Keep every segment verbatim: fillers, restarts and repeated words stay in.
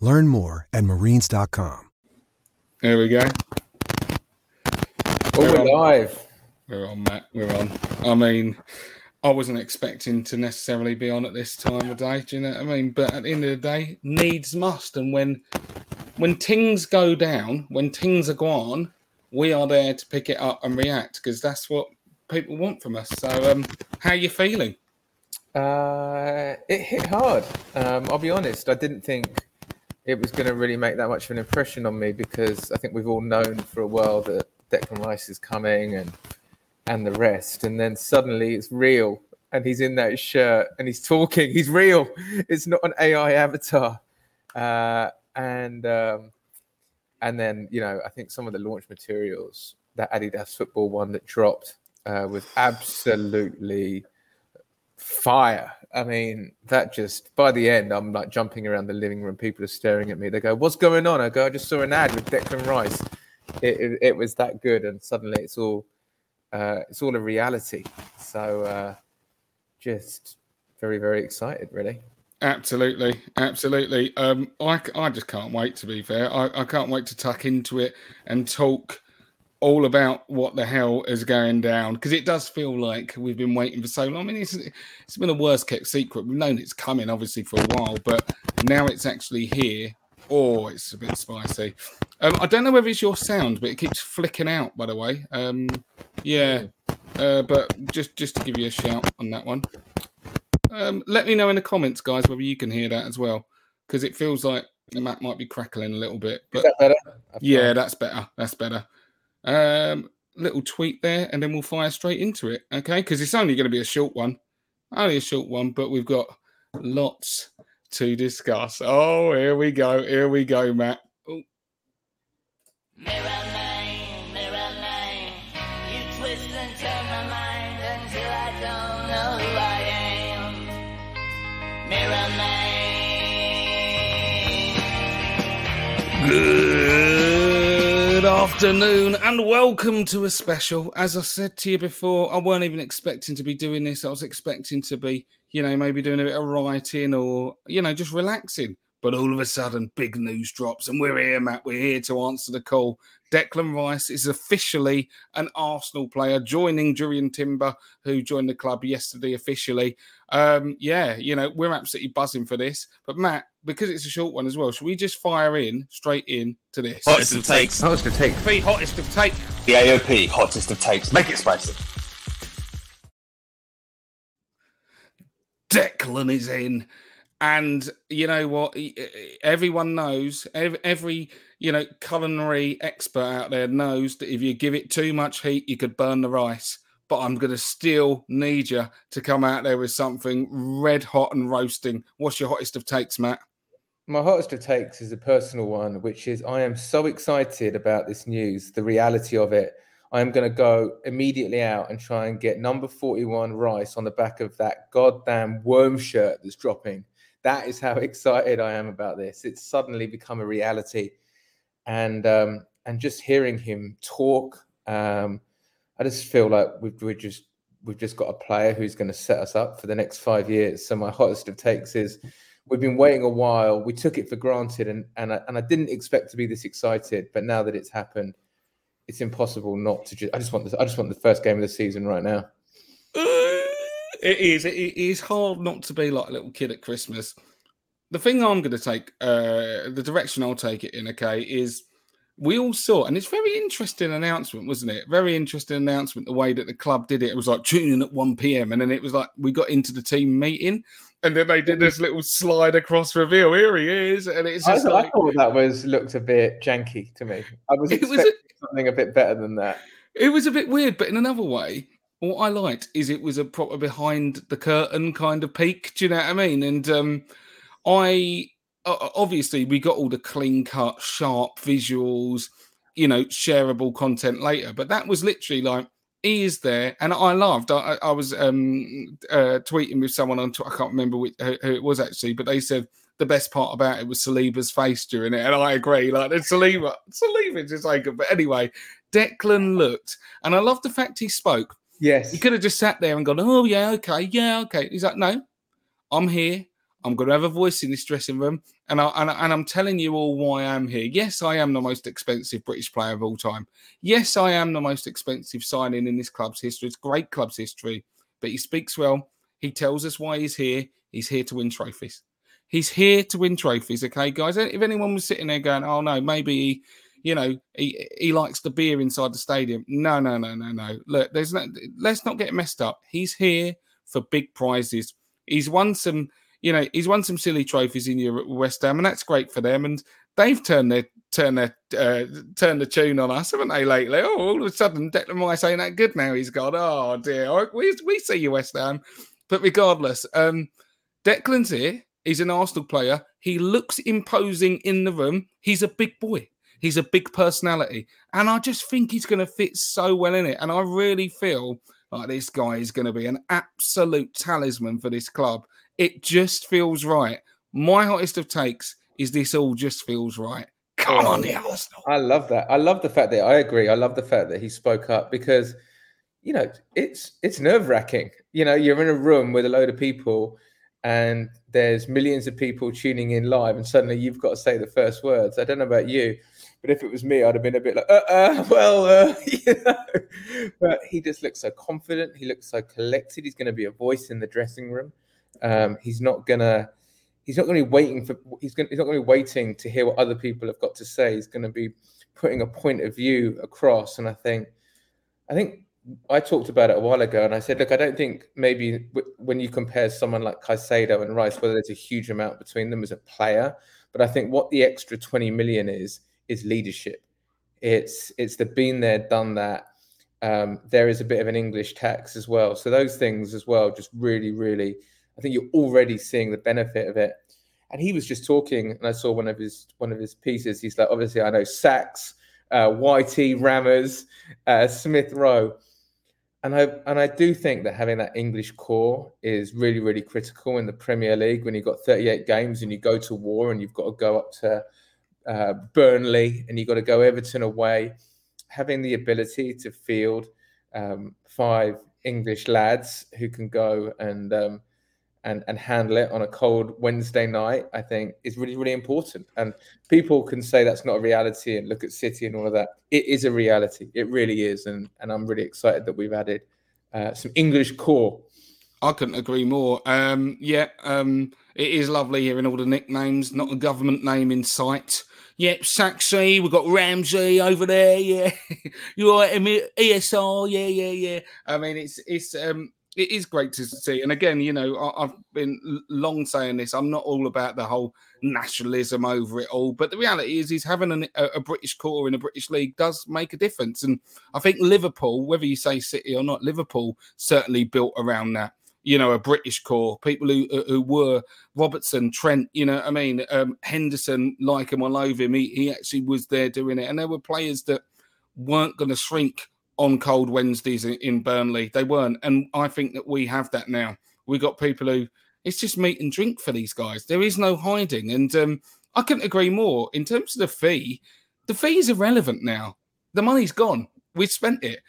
Learn more at marines dot com. There we go. Oh, we're, we're live. We're on, Matt. We're on. I mean, I wasn't expecting to necessarily be on at this time of day. Do you know what I mean? But at the end of the day, needs must. And when when things go down, when things are gone, we are there to pick it up and react because that's what people want from us. So, um, how are you feeling? Uh, it hit hard. Um, I'll be honest. I didn't think it was going to really make that much of an impression on me because I think we've all known for a while that Declan Rice is coming and and the rest. And then suddenly it's real and he's in that shirt and he's talking. He's real. It's not an A I avatar. Uh, and um, and then, you know, I think some of the launch materials, that Adidas football one that dropped uh, was absolutely fire. I mean, that just, by the end, I'm like jumping around the living room. People are staring at me. They go, "What's going on?" I go, "I just saw an ad with Declan Rice." It, it, it was that good. And suddenly it's all, uh, it's all a reality. So uh, just very, very excited, really. Absolutely. Absolutely. Um, I, I just can't wait, to be fair. I, I can't wait to tuck into it and talk all about what the hell is going down, because it does feel like we've been waiting for so long. I mean, it's it's been a worst kept secret. We've known it's coming, obviously, for a while, but now it's actually here. Oh, it's a bit spicy. Um, I don't know whether it's your sound, but it keeps flicking out, by the way. Um, yeah, uh, but just, just to give you a shout on that one. Um, let me know in the comments, guys, whether you can hear that as well, because it feels like the map might be crackling a little bit. But, is that better? Yeah, that's better. That's better. Um, little tweet there, and then we'll fire straight into it, okay? Because it's only going to be a short one, only a short one, but we've got lots to discuss. Oh, here we go, here we go, Matt. Ooh. Mirror man, mirror man, you twist and turn my mind until I don't know who I am. Mirror man. Good afternoon and welcome to a special. As I said to you before, I weren't even expecting to be doing this. I was expecting to be, you know, maybe doing a bit of writing or, you know, just relaxing. But all of a sudden, big news drops and we're here, Matt. We're here to answer the call. Declan Rice is officially an Arsenal player, joining Jurrien Timber, who joined the club yesterday officially. Um, yeah, you know, we're absolutely buzzing for this. But Matt, because it's a short one as well, should we just fire in, straight in to this? Hottest of takes. Hottest of takes. The hottest of takes. The A O P, hottest of takes. Make it spicy. Declan is in. And you know what? Everyone knows, every, you know, culinary expert out there knows that if you give it too much heat, you could burn the rice. But I'm going to still need you to come out there with something red hot and roasting. What's your hottest of takes, Matt? My hottest of takes is a personal one, which is I am so excited about this news, the reality of it. I'm going to go immediately out and try and get number forty-one Rice on the back of that goddamn worm shirt that's dropping. That is how excited I am about this. It's suddenly become a reality. and um, and just hearing him talk, um, I just feel like we've we just we've just got a player who's going to set us up for the next five years. So my hottest of takes is we've been waiting a while. We took it for granted, and and I, and I didn't expect to be this excited, but now that it's happened, it's impossible not to. Just, I just want this. I just want the first game of the season right now. It is. It is hard not to be like a little kid at Christmas. The thing I'm going to take, uh, the direction I'll take it in, okay, is we all saw, and it's very interesting announcement, wasn't it? Very interesting announcement, the way that the club did it. It was like tuning at one p.m. and then it was like we got into the team meeting and then they did this little slide across reveal. Here he is. And it's just I, like, I thought that was looked a bit janky to me. I was expecting was a, something a bit better than that. It was a bit weird, but in another way, what I liked is it was a proper behind the curtain kind of peek. Do you know what I mean? And um, I obviously we got all the clean cut, sharp visuals, you know, shareable content later. But that was literally like he is there, and I loved. I, I was um, uh, tweeting with someone on Twitter. I can't remember who it was actually, but they said the best part about it was Saliba's face during it, and I agree. Like the Saliba, Saliba just like. But anyway, Declan looked, and I loved the fact he spoke. Yes. He could have just sat there and gone, oh, yeah, okay, yeah, okay. He's like, no, I'm here. I'm going to have a voice in this dressing room. And, I, and, I, and I'm telling you all why I'm here. Yes, I am the most expensive British player of all time. Yes, I am the most expensive signing in this club's history. It's great club's history. But he speaks well. He tells us why he's here. He's here to win trophies. He's here to win trophies, okay, guys? If anyone was sitting there going, oh, no, maybe he... You know, he, he likes the beer inside the stadium. No, no, no, no, no. Look, there's no, let's not get messed up. He's here for big prizes. He's won some, you know, he's won some silly trophies in Europe with West Ham, and that's great for them. And they've turned their turn their uh, turn the tune on us, haven't they, lately? Oh, all of a sudden, Declan Rice ain't that good now. He's gone. Oh dear, we we see you, West Ham. But regardless, um, Declan's here. He's an Arsenal player. He looks imposing in the room. He's a big boy. He's a big personality. And I just think he's going to fit so well in it. And I really feel like this guy is going to be an absolute talisman for this club. It just feels right. My hottest of takes is this all just feels right. Come on, the Arsenal. I love that. I love the fact that I agree. I love the fact that he spoke up because, you know, it's it's nerve-wracking. You know, you're in a room with a load of people and there's millions of people tuning in live and suddenly you've got to say the first words. I don't know about you. But if it was me, I'd have been a bit like, uh, uh, well, uh, you know. But he just looks so confident. He looks so collected. He's going to be a voice in the dressing room. Um, he's not gonna. He's not going to be waiting for. He's going. He's not going to be waiting to hear what other people have got to say. He's going to be putting a point of view across. And I think, I think I talked about it a while ago, and I said, look, I don't think maybe w- when you compare someone like Caicedo and Rice, whether there's a huge amount between them as a player, but I think what the extra twenty million is. is leadership. It's it's the been there, done that. Um, there is a bit of an English tax as well. So those things as well, just really, really, I think you're already seeing the benefit of it. And he was just talking, and I saw one of his one of his pieces. He's like, obviously, I know Sacks, uh, Y T, Rammers, uh, Smith Rowe. And I, and I do think that having that English core is really, really critical in the Premier League when you've got thirty-eight games and you go to war and you've got to go up to... Uh, Burnley, and you've got to go Everton away. Having the ability to field um, five English lads who can go and um, and and handle it on a cold Wednesday night, I think, is really, really important. And people can say that's not a reality and look at City and all of that. It is a reality. It really is. And and I'm really excited that we've added uh, some English core. I couldn't agree more. Um, yeah, um, it is lovely hearing all the nicknames, not a government name in sight. Yep, Saxy, we've got Ramsey over there, yeah. You're right, E S R, yeah, yeah, yeah. I mean, it's it's um, it is great to see. And again, you know, I, I've been long saying this. I'm not all about the whole nationalism over it all. But the reality is, is having an, a, a British core in a British league does make a difference. And I think Liverpool, whether you say City or not, Liverpool certainly built around that. You know, a British core, people who who were Robertson, Trent, you know what I mean? Um, Henderson, like him, all over him. He, he actually was there doing it. And there were players that weren't going to shrink on cold Wednesdays in, in Burnley. They weren't. And I think that we have that now. We got people who, it's just meat and drink for these guys. There is no hiding. And um, I couldn't agree more. In terms of the fee, The fee's irrelevant now. The money's gone. We've spent it.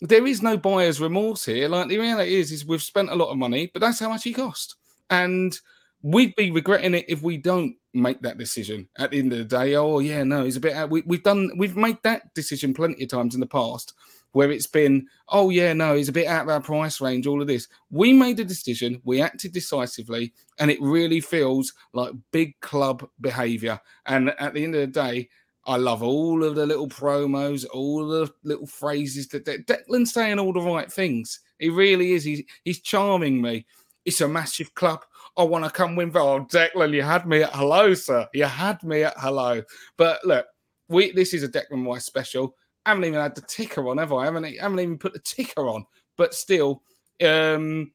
There is no buyer's remorse here. Like, the reality is, is we've spent a lot of money, but that's how much he cost. And we'd be regretting it if we don't make that decision at the end of the day. Oh, yeah, no, he's a bit out. We, we've done, we've made that decision plenty of times in the past where it's been, oh, yeah, no, he's a bit out of our price range, all of this. We made a decision, we acted decisively, and it really feels like big club behaviour. And at the end of the day, I love all of the little promos, all the little phrases that De- Declan's saying all the right things. He really is. He's, he's charming me. It's a massive club. I want to come win. Oh, Declan, you had me at hello, sir. You had me at hello. But look, we this is a Declan Rice special. I haven't even had the ticker on, have I? I haven't, I haven't even put the ticker on. But still, um,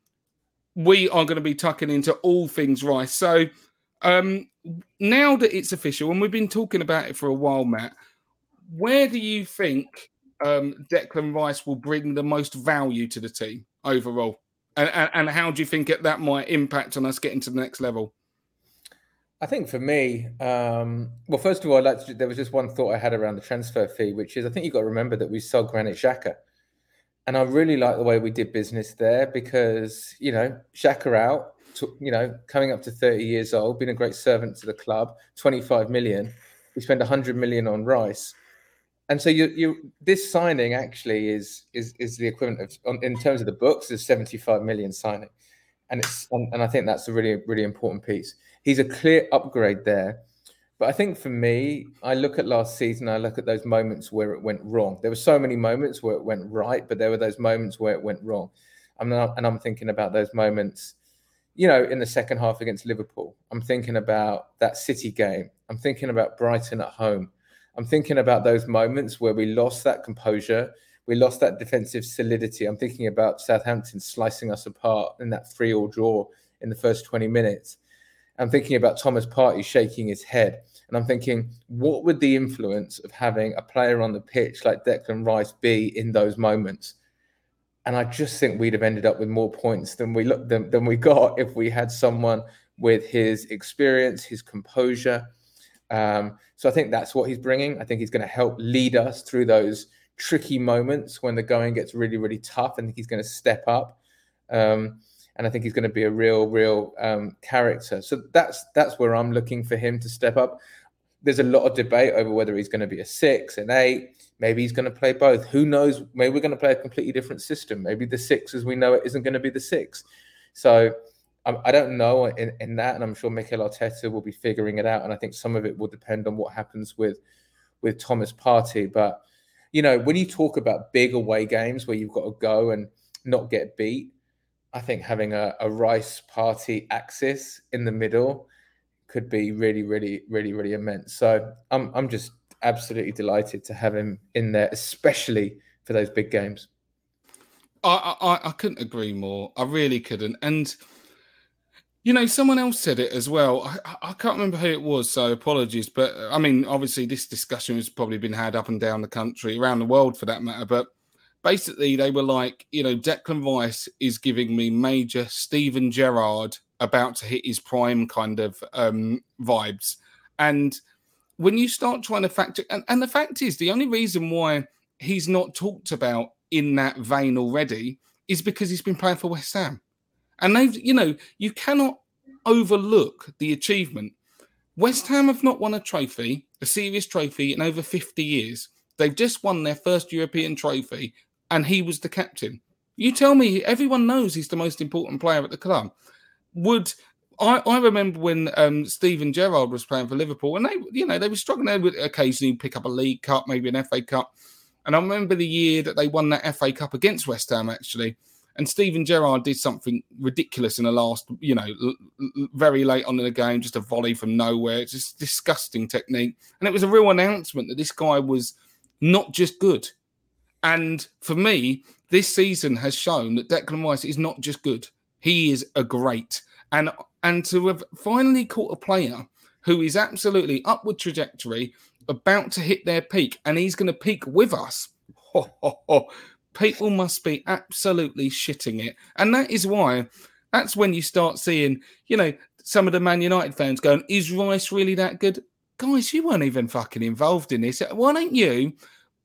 we are going to be tucking into all things Rice. So, Um, now that it's official, and we've been talking about it for a while, Matt, where do you think um, Declan Rice will bring the most value to the team overall? And, and, and how do you think it, that might impact on us getting to the next level? I think for me, um, well, first of all, I'd like to, there was just one thought I had around the transfer fee, which is I think you've got to remember that we sold Granit Xhaka. And I really like the way we did business there because, you know, Xhaka out, to, you know, coming up to thirty years old, been a great servant to the club, twenty-five million. We spend one hundred million on Rice. And so you, you, this signing actually is is is the equivalent of, on, in terms of the books, is seventy-five million signing. And it's and, and I think that's a really, really important piece. He's a clear upgrade there. But I think for me, I look at last season, I look at those moments where it went wrong. There were so many moments where it went right, but there were those moments where it went wrong. I'm not, and I'm thinking about those moments, you know, in the second half against Liverpool. I'm thinking about that City game. I'm thinking about Brighton at home. I'm thinking about those moments where we lost that composure. We lost that defensive solidity. I'm thinking about Southampton slicing us apart in that three-all draw in the first twenty minutes. I'm thinking about Thomas Partey shaking his head. And I'm thinking, what would the influence of having a player on the pitch like Declan Rice be in those moments? And I just think we'd have ended up with more points than we looked than, than we got if we had someone with his experience, his composure. Um, so I think that's what he's bringing. I think he's going to help lead us through those tricky moments when the going gets really, really tough. I think he's going to step up, um, and I think he's going to be a real, real um, character. So that's that's where I'm looking for him to step up. There's a lot of debate over whether he's going to be a six, an eight. Maybe he's going to play both. Who knows? Maybe we're going to play a completely different system. Maybe the six, as we know it, isn't going to be the six. So um, I don't know in, in that, and I'm sure Mikel Arteta will be figuring it out. And I think some of it will depend on what happens with with Thomas Partey. But, you know, when you talk about big away games where you've got to go and not get beat, I think having a, a Rice Partey axis in the middle could be really, really, really, really immense. So I'm I'm just absolutely delighted to have him in there, especially for those big games. I, I, I couldn't agree more. I really couldn't. And, you know, someone else said it as well. I, I can't remember who it was, so apologies. But, I mean, obviously this discussion has probably been had up and down the country, around the world for that matter. But basically they were like, you know, Declan Rice is giving me major Steven Gerrard about to hit his prime kind of um, vibes. And when you start trying to factor... And, and the fact is, the only reason why he's not talked about in that vein already is because he's been playing for West Ham. And they've, you know, you cannot overlook the achievement. West Ham have not won a trophy, a serious trophy, in over fifty years. They've just won their first European trophy, and he was the captain. You tell me, everyone knows he's the most important player at the club. Would I, I remember when um, Steven Gerrard was playing for Liverpool, and they, you know, they were struggling. They would occasionally pick up a League Cup, maybe an F A Cup. And I remember the year that they won that F A Cup against West Ham, actually. And Steven Gerrard did something ridiculous in the last, you know, l- l- very late on in the game, just a volley from nowhere. It's just disgusting technique. And it was a real announcement that this guy was not just good. And for me, this season has shown that Declan Rice is not just good. He is a great, and and to have finally caught a player who is absolutely upward trajectory, about to hit their peak, and he's going to peak with us. Ho, ho, ho. People must be absolutely shitting it, and that is why. That's when you start seeing, you know, some of the Man United fans going, "Is Rice really that good?" guys, you weren't even fucking involved in this. Why don't you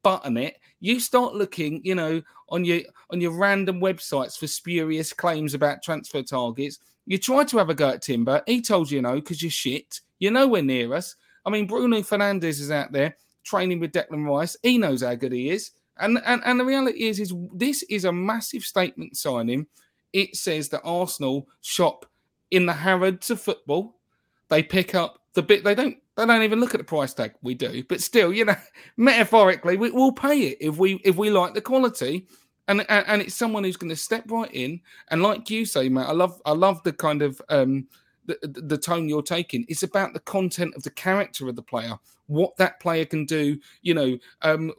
button it? You start looking, you know, on your on your random websites for spurious claims about transfer targets. You tried to have a go at Timber. He told you no because you're shit. You're nowhere near us. I mean, Bruno Fernandes is out there training with Declan Rice. He knows how good he is. And and, and the reality is, is this is a massive statement signing. It says that Arsenal shop in the Harrods of football. They pick up the bit. They don't. They don't even look at the price tag. We do, but still, you know, metaphorically, we will pay it if we if we like the quality. And, and and it's someone who's going to step right in. And like you say, Matt, I love I love the kind of um, the, the the tone you're taking. It's about the content of the character of the player, what that player can do. You know, um,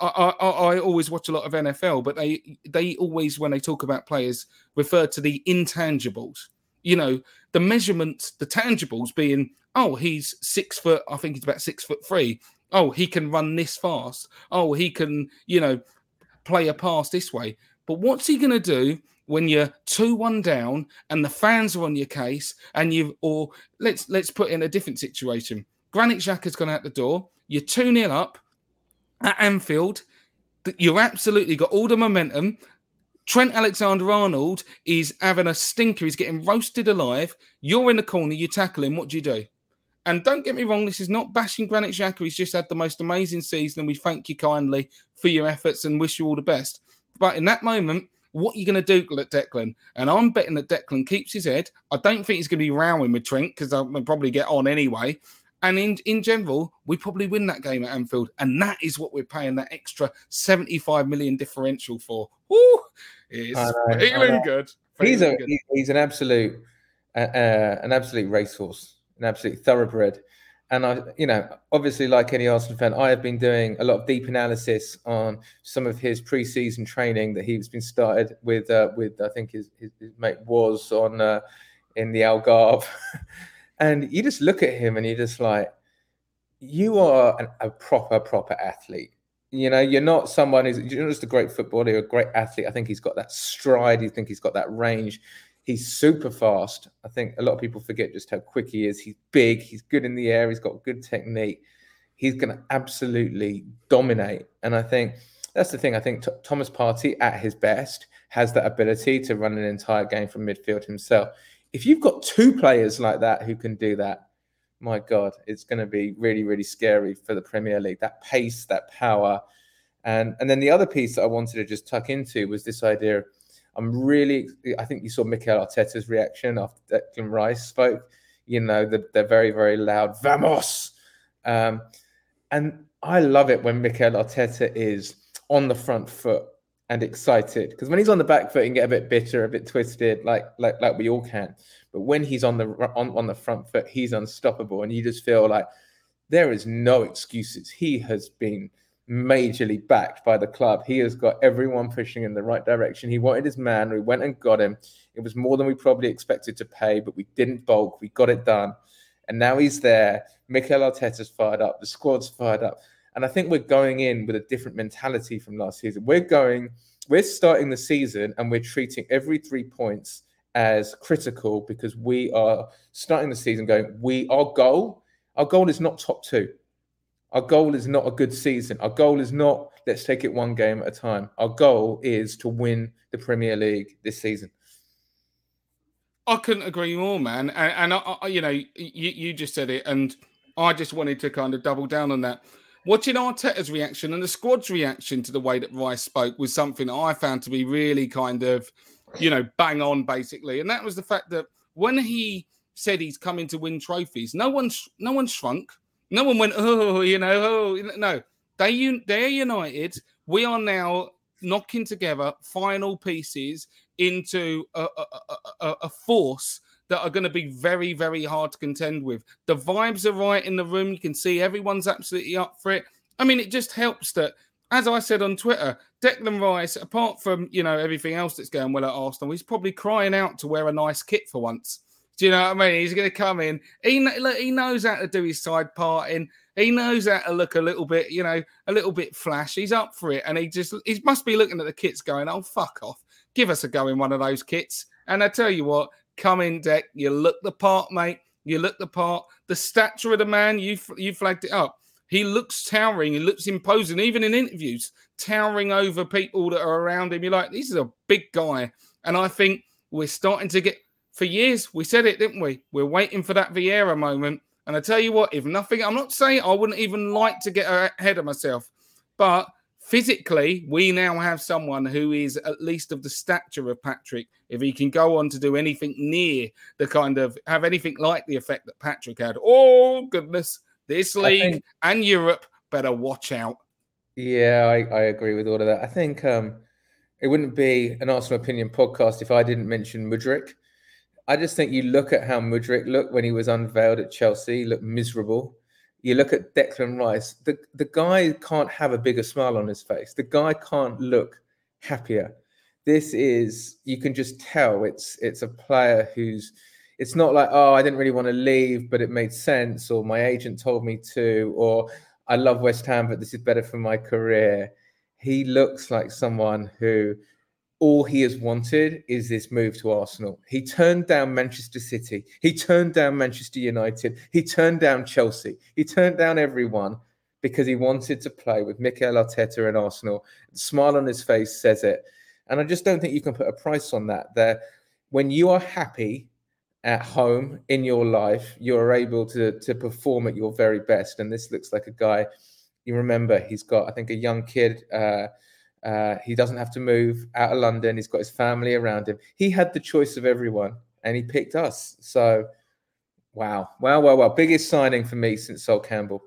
I, I I always watch a lot of N F L, but they they always, when they talk about players, refer to the intangibles. You know, the measurements, the tangibles being, oh, he's six foot. I think he's about six foot three. Oh, he can run this fast. Oh, he can, you know, play a pass this way. But what's he going to do when you're two one down and the fans are on your case and you, or let's let's put in a different situation. Granit Xhaka's gone out the door. You're two nil up at Anfield. You've absolutely got all the momentum. Trent Alexander-Arnold is having a stinker. He's getting roasted alive. You're in the corner. You tackle him. What do you do? And don't get me wrong, this is not bashing Granit Xhaka. He's just had the most amazing season, and we thank you kindly for your efforts and wish you all the best. But in that moment, what are you going to do at Declan? And I'm betting that Declan keeps his head. I don't think he's going to be rowing with Trent because they'll probably get on anyway. And in, in general, we probably win that game at Anfield. And that is what we're paying that extra seventy-five million differential for. Woo! It's feeling good. Feeling he's, a, good. he's an absolute, uh, uh, an absolute racehorse. An absolute thoroughbred. And I, you know, obviously, like any Arsenal fan, I have been doing a lot of deep analysis on some of his pre-season training that he's been started with. Uh, with I think his, his, his mate was on uh, in the Algarve, and you just look at him and you're just like, you are an, a proper, proper athlete. You know, you're not someone who's you're not just a great footballer, you're a great athlete. I think he's got that stride. I think he's got that range. He's super fast. I think a lot of people forget just how quick he is. He's big. He's good in the air. He's got good technique. He's going to absolutely dominate. And I think that's the thing. I think t- Thomas Partey, at his best, has that ability to run an entire game from midfield himself. If you've got two players like that who can do that, my God, it's going to be really, really scary for the Premier League. That pace, that power. And, and then the other piece that I wanted to just tuck into was this idea of, I'm really, I think you saw Mikel Arteta's reaction after Declan Rice spoke, you know, the, they're very, very loud, vamos. Um, and I love it when Mikel Arteta is on the front foot and excited, because when he's on the back foot, he can get a bit bitter, a bit twisted, like like like we all can. But when he's on the on, on the front foot, he's unstoppable. And you just feel like there is no excuses. He has been majorly backed by the club. He has got everyone pushing in the right direction. He wanted his man. We went and got him. It was more than we probably expected to pay, but we didn't balk. We got it done. And now he's there. Mikel Arteta's fired up. The squad's fired up. And I think we're going in with a different mentality from last season. We're going, we're starting the season and we're treating every three points as critical, because we are starting the season going, we, our goal, our goal is not top two. Our goal is not a good season. Our goal is not, let's take it one game at a time. Our goal is to win the Premier League this season. I couldn't agree more, man. And, and I, I, you know, you, you just said it, and I just wanted to kind of double down on that. Watching Arteta's reaction and the squad's reaction to the way that Rice spoke was something I found to be really kind of, you know, bang on, basically. And that was the fact that when he said he's coming to win trophies, no one, no one shrunk. No one went, oh, you know, oh, no. They, they're united. We are now knocking together final pieces into a, a, a, a force that are going to be very, very hard to contend with. The vibes are right in the room. You can see everyone's absolutely up for it. I mean, it just helps that, as I said on Twitter, Declan Rice, apart from, you know, everything else that's going well at Arsenal, he's probably crying out to wear a nice kit for once. Do you know what I mean? He's going to come in. He he knows how to do his side parting. He knows how to look a little bit, you know, a little bit flash. He's up for it. And he just, he must be looking at the kits going, oh, fuck off. Give us a go in one of those kits. And I tell you what, come in, Deck. You look the part, mate. You look the part. The stature of the man, you you flagged it up. He looks towering. He looks imposing, even in interviews, towering over people that are around him. You're like, this is a big guy. And I think we're starting to get, for years, we said it, didn't we? We're waiting for that Vieira moment. And I tell you what, if nothing, I'm not saying I wouldn't even like to get ahead of myself, but physically, we now have someone who is at least of the stature of Patrick. If he can go on to do anything near the kind of, have anything like the effect that Patrick had, oh, goodness, this league think, and Europe better watch out. Yeah, I, I agree with all of that. I think um, it wouldn't be an Arsenal Opinion podcast if I didn't mention Mudrick. I just think you look at how Mudrick looked when he was unveiled at Chelsea, he looked miserable. You look at Declan Rice, the, the guy can't have a bigger smile on his face. The guy can't look happier. This is, you can just tell it's it's a player who's, it's not like, oh, I didn't really want to leave, but it made sense, or my agent told me to, or I love West Ham, but this is better for my career. He looks like someone who, all he has wanted is this move to Arsenal. He turned down Manchester City. He turned down Manchester United. He turned down Chelsea. He turned down everyone because he wanted to play with Mikel Arteta and Arsenal. The smile on his face says it. And I just don't think you can put a price on that. There, when you are happy at home in your life, you're able to, to perform at your very best. And this looks like a guy, you remember, he's got, I think, a young kid, uh, Uh, he doesn't have to move out of London. He's got his family around him. He had the choice of everyone, and he picked us. So, wow. Wow, wow, wow. Biggest signing for me since Sol Campbell.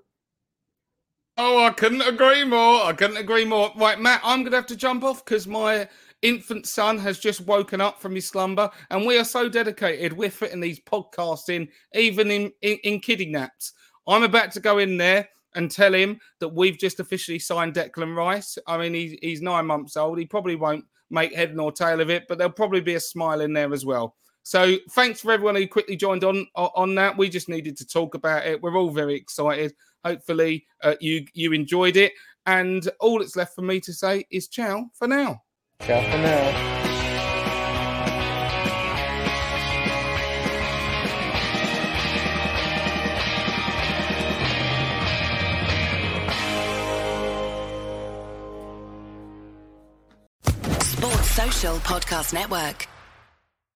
Oh, I couldn't agree more. I couldn't agree more. Right, Matt, I'm going to have to jump off because my infant son has just woken up from his slumber, and we are so dedicated. We're fitting these podcasts in, even in, in, in kiddie naps. I'm about to go in there and tell him that we've just officially signed Declan Rice. I mean, he's, he's nine months old. He probably won't make head nor tail of it, but there'll probably be a smile in there as well. So thanks for everyone who quickly joined on on that. We just needed to talk about it. We're all very excited. Hopefully uh, you, you enjoyed it. And all that's left for me to say is ciao for now. Ciao for now. Social Podcast Network.